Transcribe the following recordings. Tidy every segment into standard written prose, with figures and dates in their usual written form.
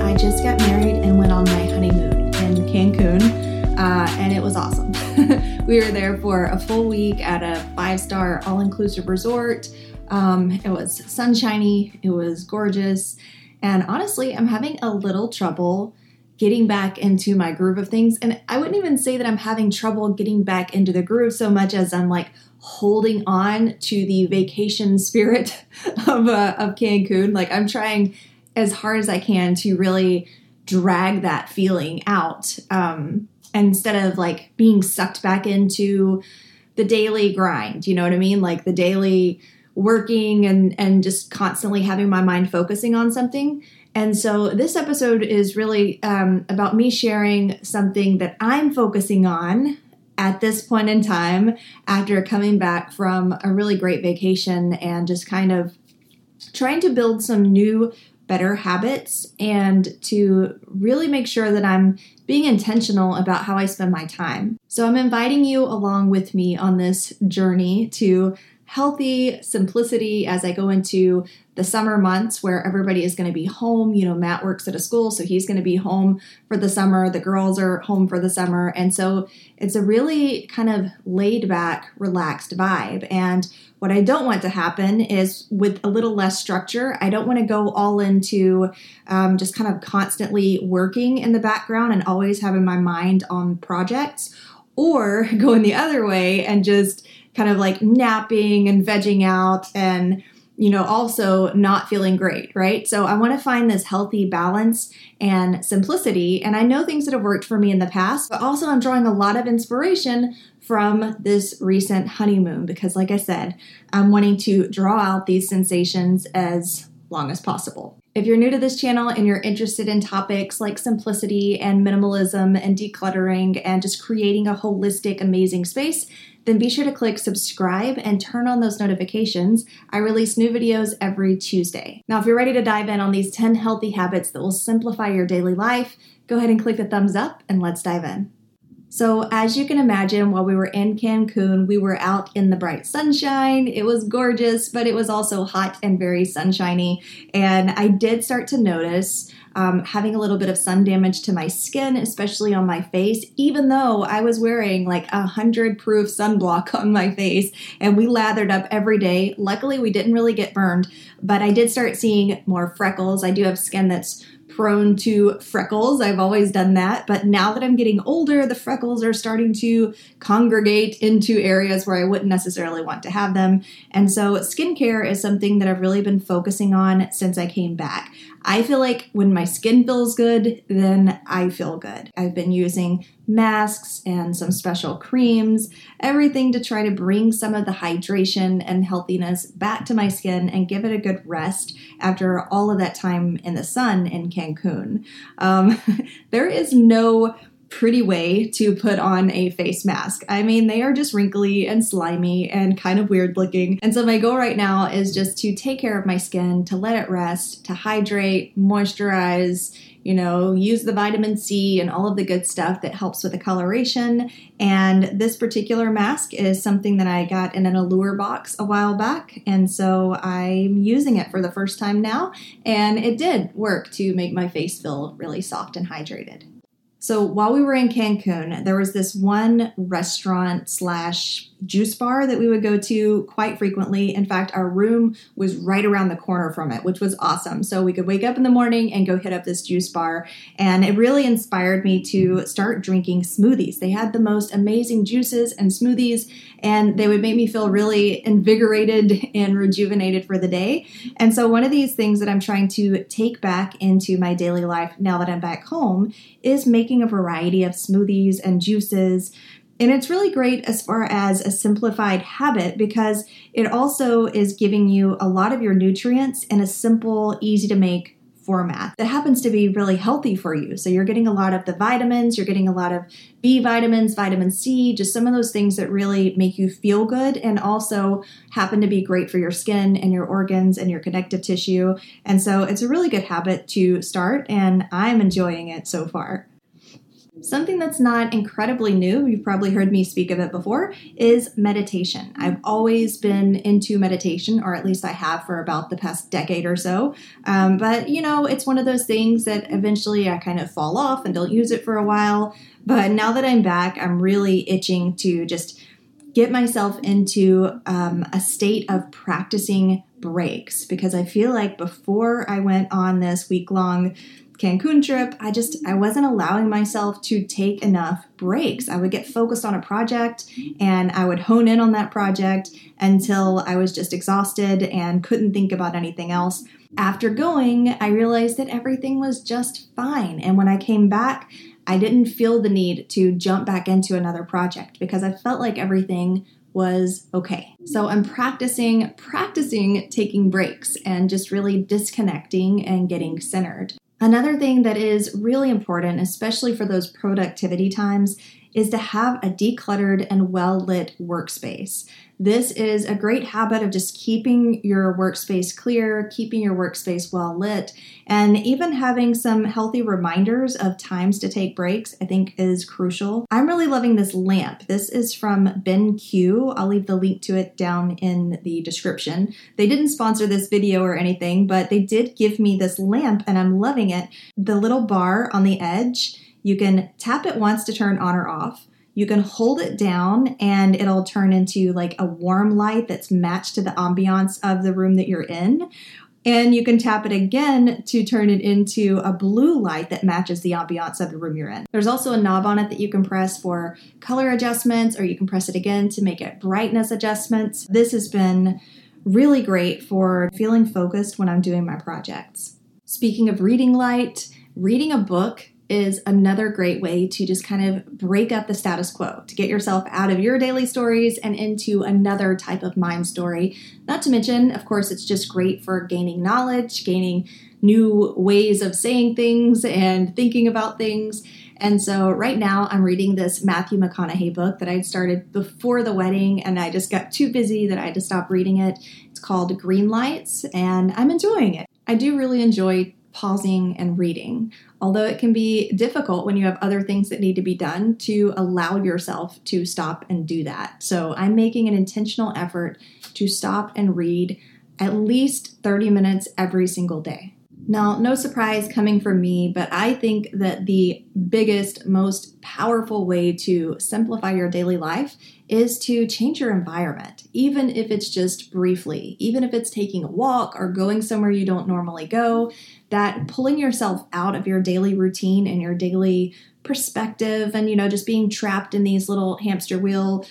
I just got married and went on my honeymoon in Cancun, and it was awesome. We were there for a full week at a 5-star all-inclusive resort. It was sunshiny, it was gorgeous, and honestly, I'm having a little trouble getting back into my groove of things. And I wouldn't even say that I'm having trouble getting back into the groove so much as I'm like holding on to the vacation spirit of Cancun. Like I'm trying as hard as I can to really drag that feeling out instead of like being sucked back into the daily grind. You know what I mean? Like the daily working and just constantly having my mind focusing on something. And so this episode is really about me sharing something that I'm focusing on at this point in time after coming back from a really great vacation and just kind of trying to build some new, better habits and to really make sure that I'm being intentional about how I spend my time. So I'm inviting you along with me on this journey to healthy simplicity as I go into the summer months where everybody is going to be home. You know, Matt works at a school, so he's going to be home for the summer. The girls are home for the summer. And so it's a really kind of laid back, relaxed vibe. And what I don't want to happen is with a little less structure, I don't want to go all into just kind of constantly working in the background and always having my mind on projects, or going the other way and just kind of like napping and vegging out and, you know, also not feeling great, right? So I want to find this healthy balance and simplicity. And I know things that have worked for me in the past, but also I'm drawing a lot of inspiration from this recent honeymoon because, like I said, I'm wanting to draw out these sensations as long as possible. If you're new to this channel and you're interested in topics like simplicity and minimalism and decluttering and just creating a holistic, amazing space, then be sure to click subscribe and turn on those notifications. I release new videos every Tuesday. Now, if you're ready to dive in on these 10 healthy habits that will simplify your daily life, go ahead and click the thumbs up and let's dive in. So as you can imagine, while we were in Cancun, we were out in the bright sunshine. It was gorgeous, but it was also hot and very sunshiny. And I did start to notice having a little bit of sun damage to my skin, especially on my face, even though I was wearing like 100 proof sunblock on my face and we lathered up every day. Luckily, we didn't really get burned, but I did start seeing more freckles. I do have skin that's prone to freckles. I've always done that. But now that I'm getting older, the freckles are starting to congregate into areas where I wouldn't necessarily want to have them. And so skincare is something that I've really been focusing on since I came back. I feel like when my skin feels good, then I feel good. I've been using masks and some special creams, everything to try to bring some of the hydration and healthiness back to my skin and give it a good rest after all of that time in the sun in Cancun. There is no pretty way to put on a face mask. I mean, they are just wrinkly and slimy and kind of weird looking. And so my goal right now is just to take care of my skin, to let it rest, to hydrate, moisturize, you know, use the vitamin C and all of the good stuff that helps with the coloration. And this particular mask is something that I got in an Allure box a while back. And so I'm using it for the first time now. And it did work to make my face feel really soft and hydrated. So while we were in Cancun, there was this one restaurant / juice bar that we would go to quite frequently. In fact, our room was right around the corner from it, which was awesome. So we could wake up in the morning and go hit up this juice bar. And it really inspired me to start drinking smoothies. They had the most amazing juices and smoothies, and they would make me feel really invigorated and rejuvenated for the day. And so one of these things that I'm trying to take back into my daily life now that I'm back home is making a variety of smoothies and juices. And it's really great as far as a simplified habit because it also is giving you a lot of your nutrients in a simple, easy to make format that happens to be really healthy for you. So you're getting a lot of the vitamins, you're getting a lot of B vitamins, vitamin C, just some of those things that really make you feel good and also happen to be great for your skin and your organs and your connective tissue. And so it's a really good habit to start, and I'm enjoying it so far. Something that's not incredibly new, you've probably heard me speak of it before, is meditation. I've always been into meditation, or at least I have for about the past decade or so. But, you know, it's one of those things that eventually I kind of fall off and don't use it for a while. But now that I'm back, I'm really itching to just get myself into a state of practicing breaks, because I feel like before I went on this week-long Cancun trip, I wasn't allowing myself to take enough breaks. I would get focused on a project and I would hone in on that project until I was just exhausted and couldn't think about anything else. After going, I realized that everything was just fine. And when I came back, I didn't feel the need to jump back into another project because I felt like everything was okay. So I'm practicing taking breaks and just really disconnecting and getting centered. Another thing that is really important, especially for those productivity times, is to have a decluttered and well-lit workspace. This is a great habit of just keeping your workspace clear, keeping your workspace well-lit, and even having some healthy reminders of times to take breaks, I think is crucial. I'm really loving this lamp. This is from BenQ. I'll leave the link to it down in the description. They didn't sponsor this video or anything, but they did give me this lamp, and I'm loving it. The little bar on the edge, you can tap it once to turn on or off. You can hold it down and it'll turn into like a warm light that's matched to the ambiance of the room that you're in. And you can tap it again to turn it into a blue light that matches the ambiance of the room you're in. There's also a knob on it that you can press for color adjustments, or you can press it again to make it brightness adjustments. This has been really great for feeling focused when I'm doing my projects. Speaking of reading light, reading a book is another great way to just kind of break up the status quo, to get yourself out of your daily stories and into another type of mind story. Not to mention, of course, it's just great for gaining knowledge, gaining new ways of saying things and thinking about things. And so right now I'm reading this Matthew McConaughey book that I started before the wedding, and I just got too busy that I had to stop reading it. It's called Green Lights, and I'm enjoying it. I do really enjoy pausing and reading, although it can be difficult when you have other things that need to be done to allow yourself to stop and do that. So I'm making an intentional effort to stop and read at least 30 minutes every single day. Now, no surprise coming from me, but I think that the biggest, most powerful way to simplify your daily life is to change your environment, even if it's just briefly, even if it's taking a walk or going somewhere you don't normally go, that pulling yourself out of your daily routine and your daily perspective and, you know, just being trapped in these little hamster wheel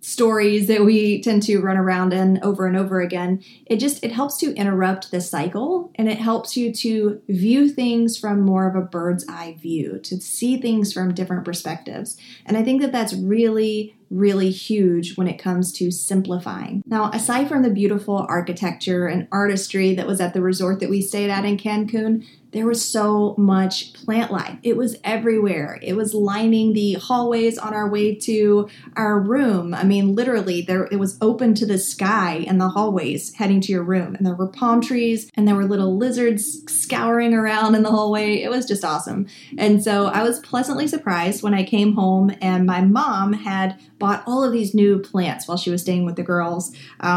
stories that we tend to run around in over and over again. It helps to interrupt the cycle, and it helps you to view things from more of a bird's eye view, to see things from different perspectives. And I think that that's really, really huge when it comes to simplifying. Now, aside from the beautiful architecture and artistry that was at the resort that we stayed at in Cancun, there was so much plant life. It was everywhere. It was lining the hallways on our way to our room. I mean, literally, it was open to the sky in the hallways heading to your room. And there were palm trees, and there were little lizards scouring around in the hallway. It was just awesome. And so I was pleasantly surprised when I came home and my mom had bought all of these new plants while she was staying with the girls.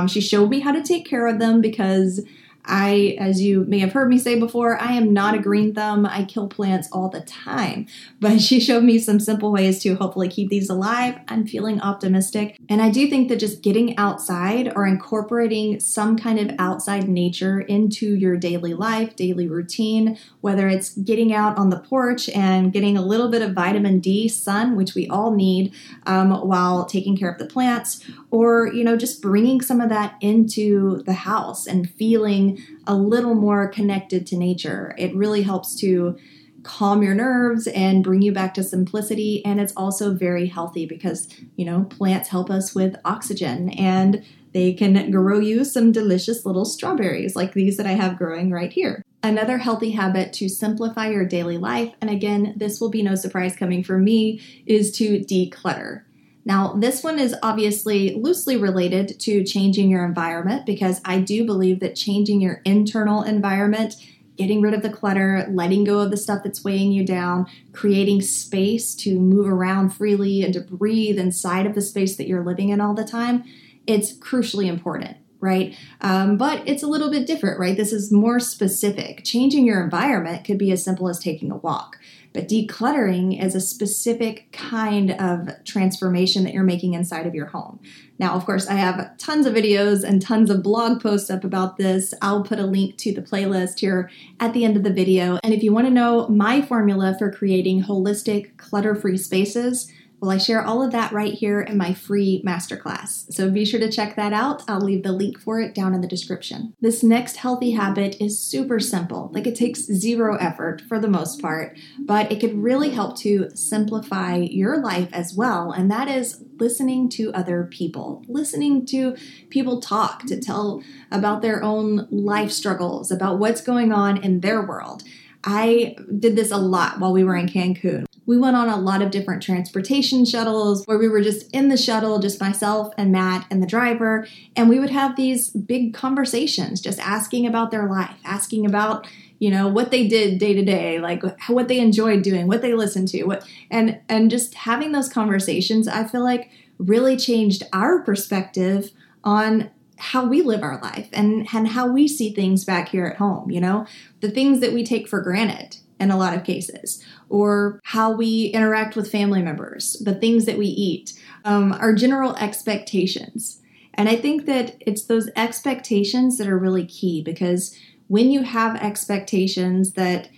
She showed me how to take care of them because as you may have heard me say before, I am not a green thumb. I kill plants all the time. But she showed me some simple ways to hopefully keep these alive. I'm feeling optimistic. And I do think that just getting outside or incorporating some kind of outside nature into your daily life, daily routine, whether it's getting out on the porch and getting a little bit of vitamin D sun, which we all need while taking care of the plants, or, you know, just bringing some of that into the house and feeling a little more connected to nature. It really helps to calm your nerves and bring you back to simplicity. And it's also very healthy because, you know, plants help us with oxygen, and they can grow you some delicious little strawberries like these that I have growing right here. Another healthy habit to simplify your daily life, and again, this will be no surprise coming from me, is to declutter. Now, this one is obviously loosely related to changing your environment because I do believe that changing your internal environment, getting rid of the clutter, letting go of the stuff that's weighing you down, creating space to move around freely and to breathe inside of the space that you're living in all the time, it's crucially important, right? But it's a little bit different, right? This is more specific. Changing your environment could be as simple as taking a walk, but decluttering is a specific kind of transformation that you're making inside of your home. Now, of course, I have tons of videos and tons of blog posts up about this. I'll put a link to the playlist here at the end of the video. And if you want to know my formula for creating holistic, clutter-free spaces, well, I share all of that right here in my free masterclass. So be sure to check that out. I'll leave the link for it down in the description. This next healthy habit is super simple. Like, it takes zero effort for the most part, but it could really help to simplify your life as well. And that is listening to other people, listening to people talk, to tell about their own life struggles, about what's going on in their world. I did this a lot while we were in Cancun. We went on a lot of different transportation shuttles where we were just in the shuttle, just myself and Matt and the driver, and we would have these big conversations just asking about their life, asking about, you know, what they did day to day, like what they enjoyed doing, what they listened to, and just having those conversations, I feel like really changed our perspective on how we live our life and how we see things back here at home, you know, the things that we take for granted in a lot of cases, or how we interact with family members, the things that we eat, our general expectations. And I think that it's those expectations that are really key, because when you have expectations that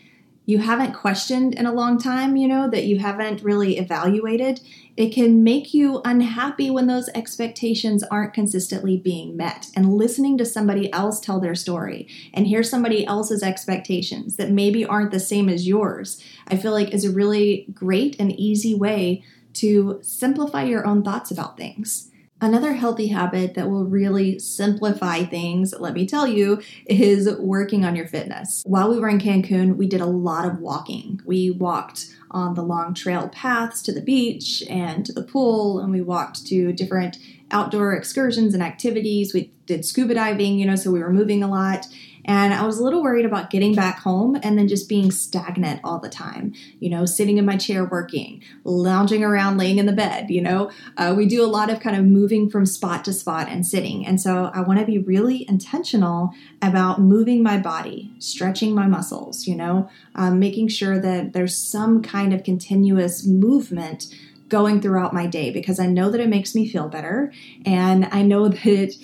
you haven't questioned in a long time, you know, that you haven't really evaluated, it can make you unhappy when those expectations aren't consistently being met. And listening to somebody else tell their story and hear somebody else's expectations that maybe aren't the same as yours, I feel like is a really great and easy way to simplify your own thoughts about things. Another healthy habit that will really simplify things, let me tell you, is working on your fitness. While we were in Cancun, we did a lot of walking. We walked on the long trail paths to the beach and to the pool, and we walked to different outdoor excursions and activities. We did scuba diving, you know, so we were moving a lot. And I was a little worried about getting back home and then just being stagnant all the time, you know, sitting in my chair working, lounging around, laying in the bed, you know. We do a lot of kind of moving from spot to spot and sitting. And so I want to be really intentional about moving my body, stretching my muscles, you know, making sure that there's some kind of continuous movement going throughout my day, because I know that it makes me feel better, and I know that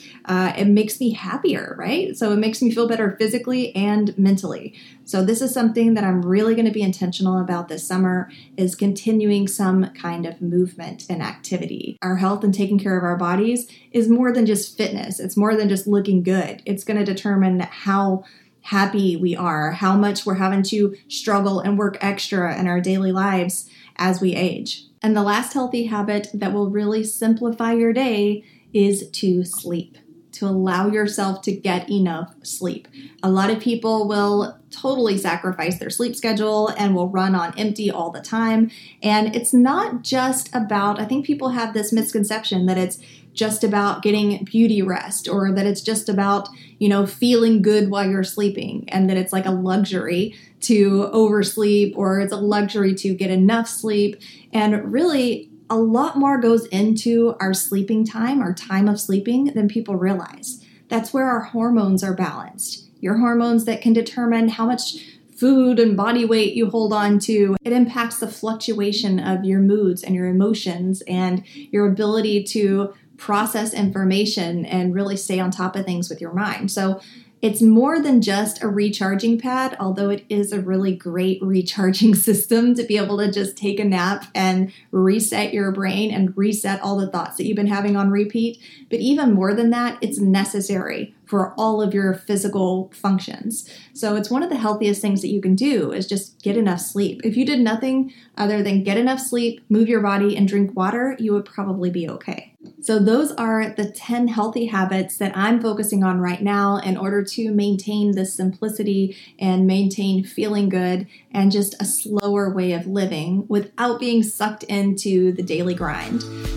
it makes me happier, right? So it makes me feel better physically and mentally. So this is something that I'm really going to be intentional about this summer, is continuing some kind of movement and activity. Our health and taking care of our bodies is more than just fitness. It's more than just looking good. It's going to determine how happy we are, how much we're having to struggle and work extra in our daily lives as we age. And the last healthy habit that will really simplify your day is to sleep, to allow yourself to get enough sleep. A lot of people will totally sacrifice their sleep schedule and will run on empty all the time. And it's not just about, I think people have this misconception that it's just about getting beauty rest, or that it's just about, you know, feeling good while you're sleeping, and that it's like a luxury to oversleep, or it's a luxury to get enough sleep. And really, a lot more goes into our sleeping time, our time of sleeping, than people realize. That's where our hormones are balanced. Your hormones that can determine how much food and body weight you hold on to. It impacts the fluctuation of your moods and your emotions and your ability to process information and really stay on top of things with your mind. So it's more than just a recharging pad, although it is a really great recharging system to be able to just take a nap and reset your brain and reset all the thoughts that you've been having on repeat. But even more than that, it's necessary for all of your physical functions. So it's one of the healthiest things that you can do, is just get enough sleep. If you did nothing other than get enough sleep, move your body, and drink water, you would probably be okay. So those are the 10 healthy habits that I'm focusing on right now in order to maintain the simplicity and maintain feeling good and just a slower way of living without being sucked into the daily grind.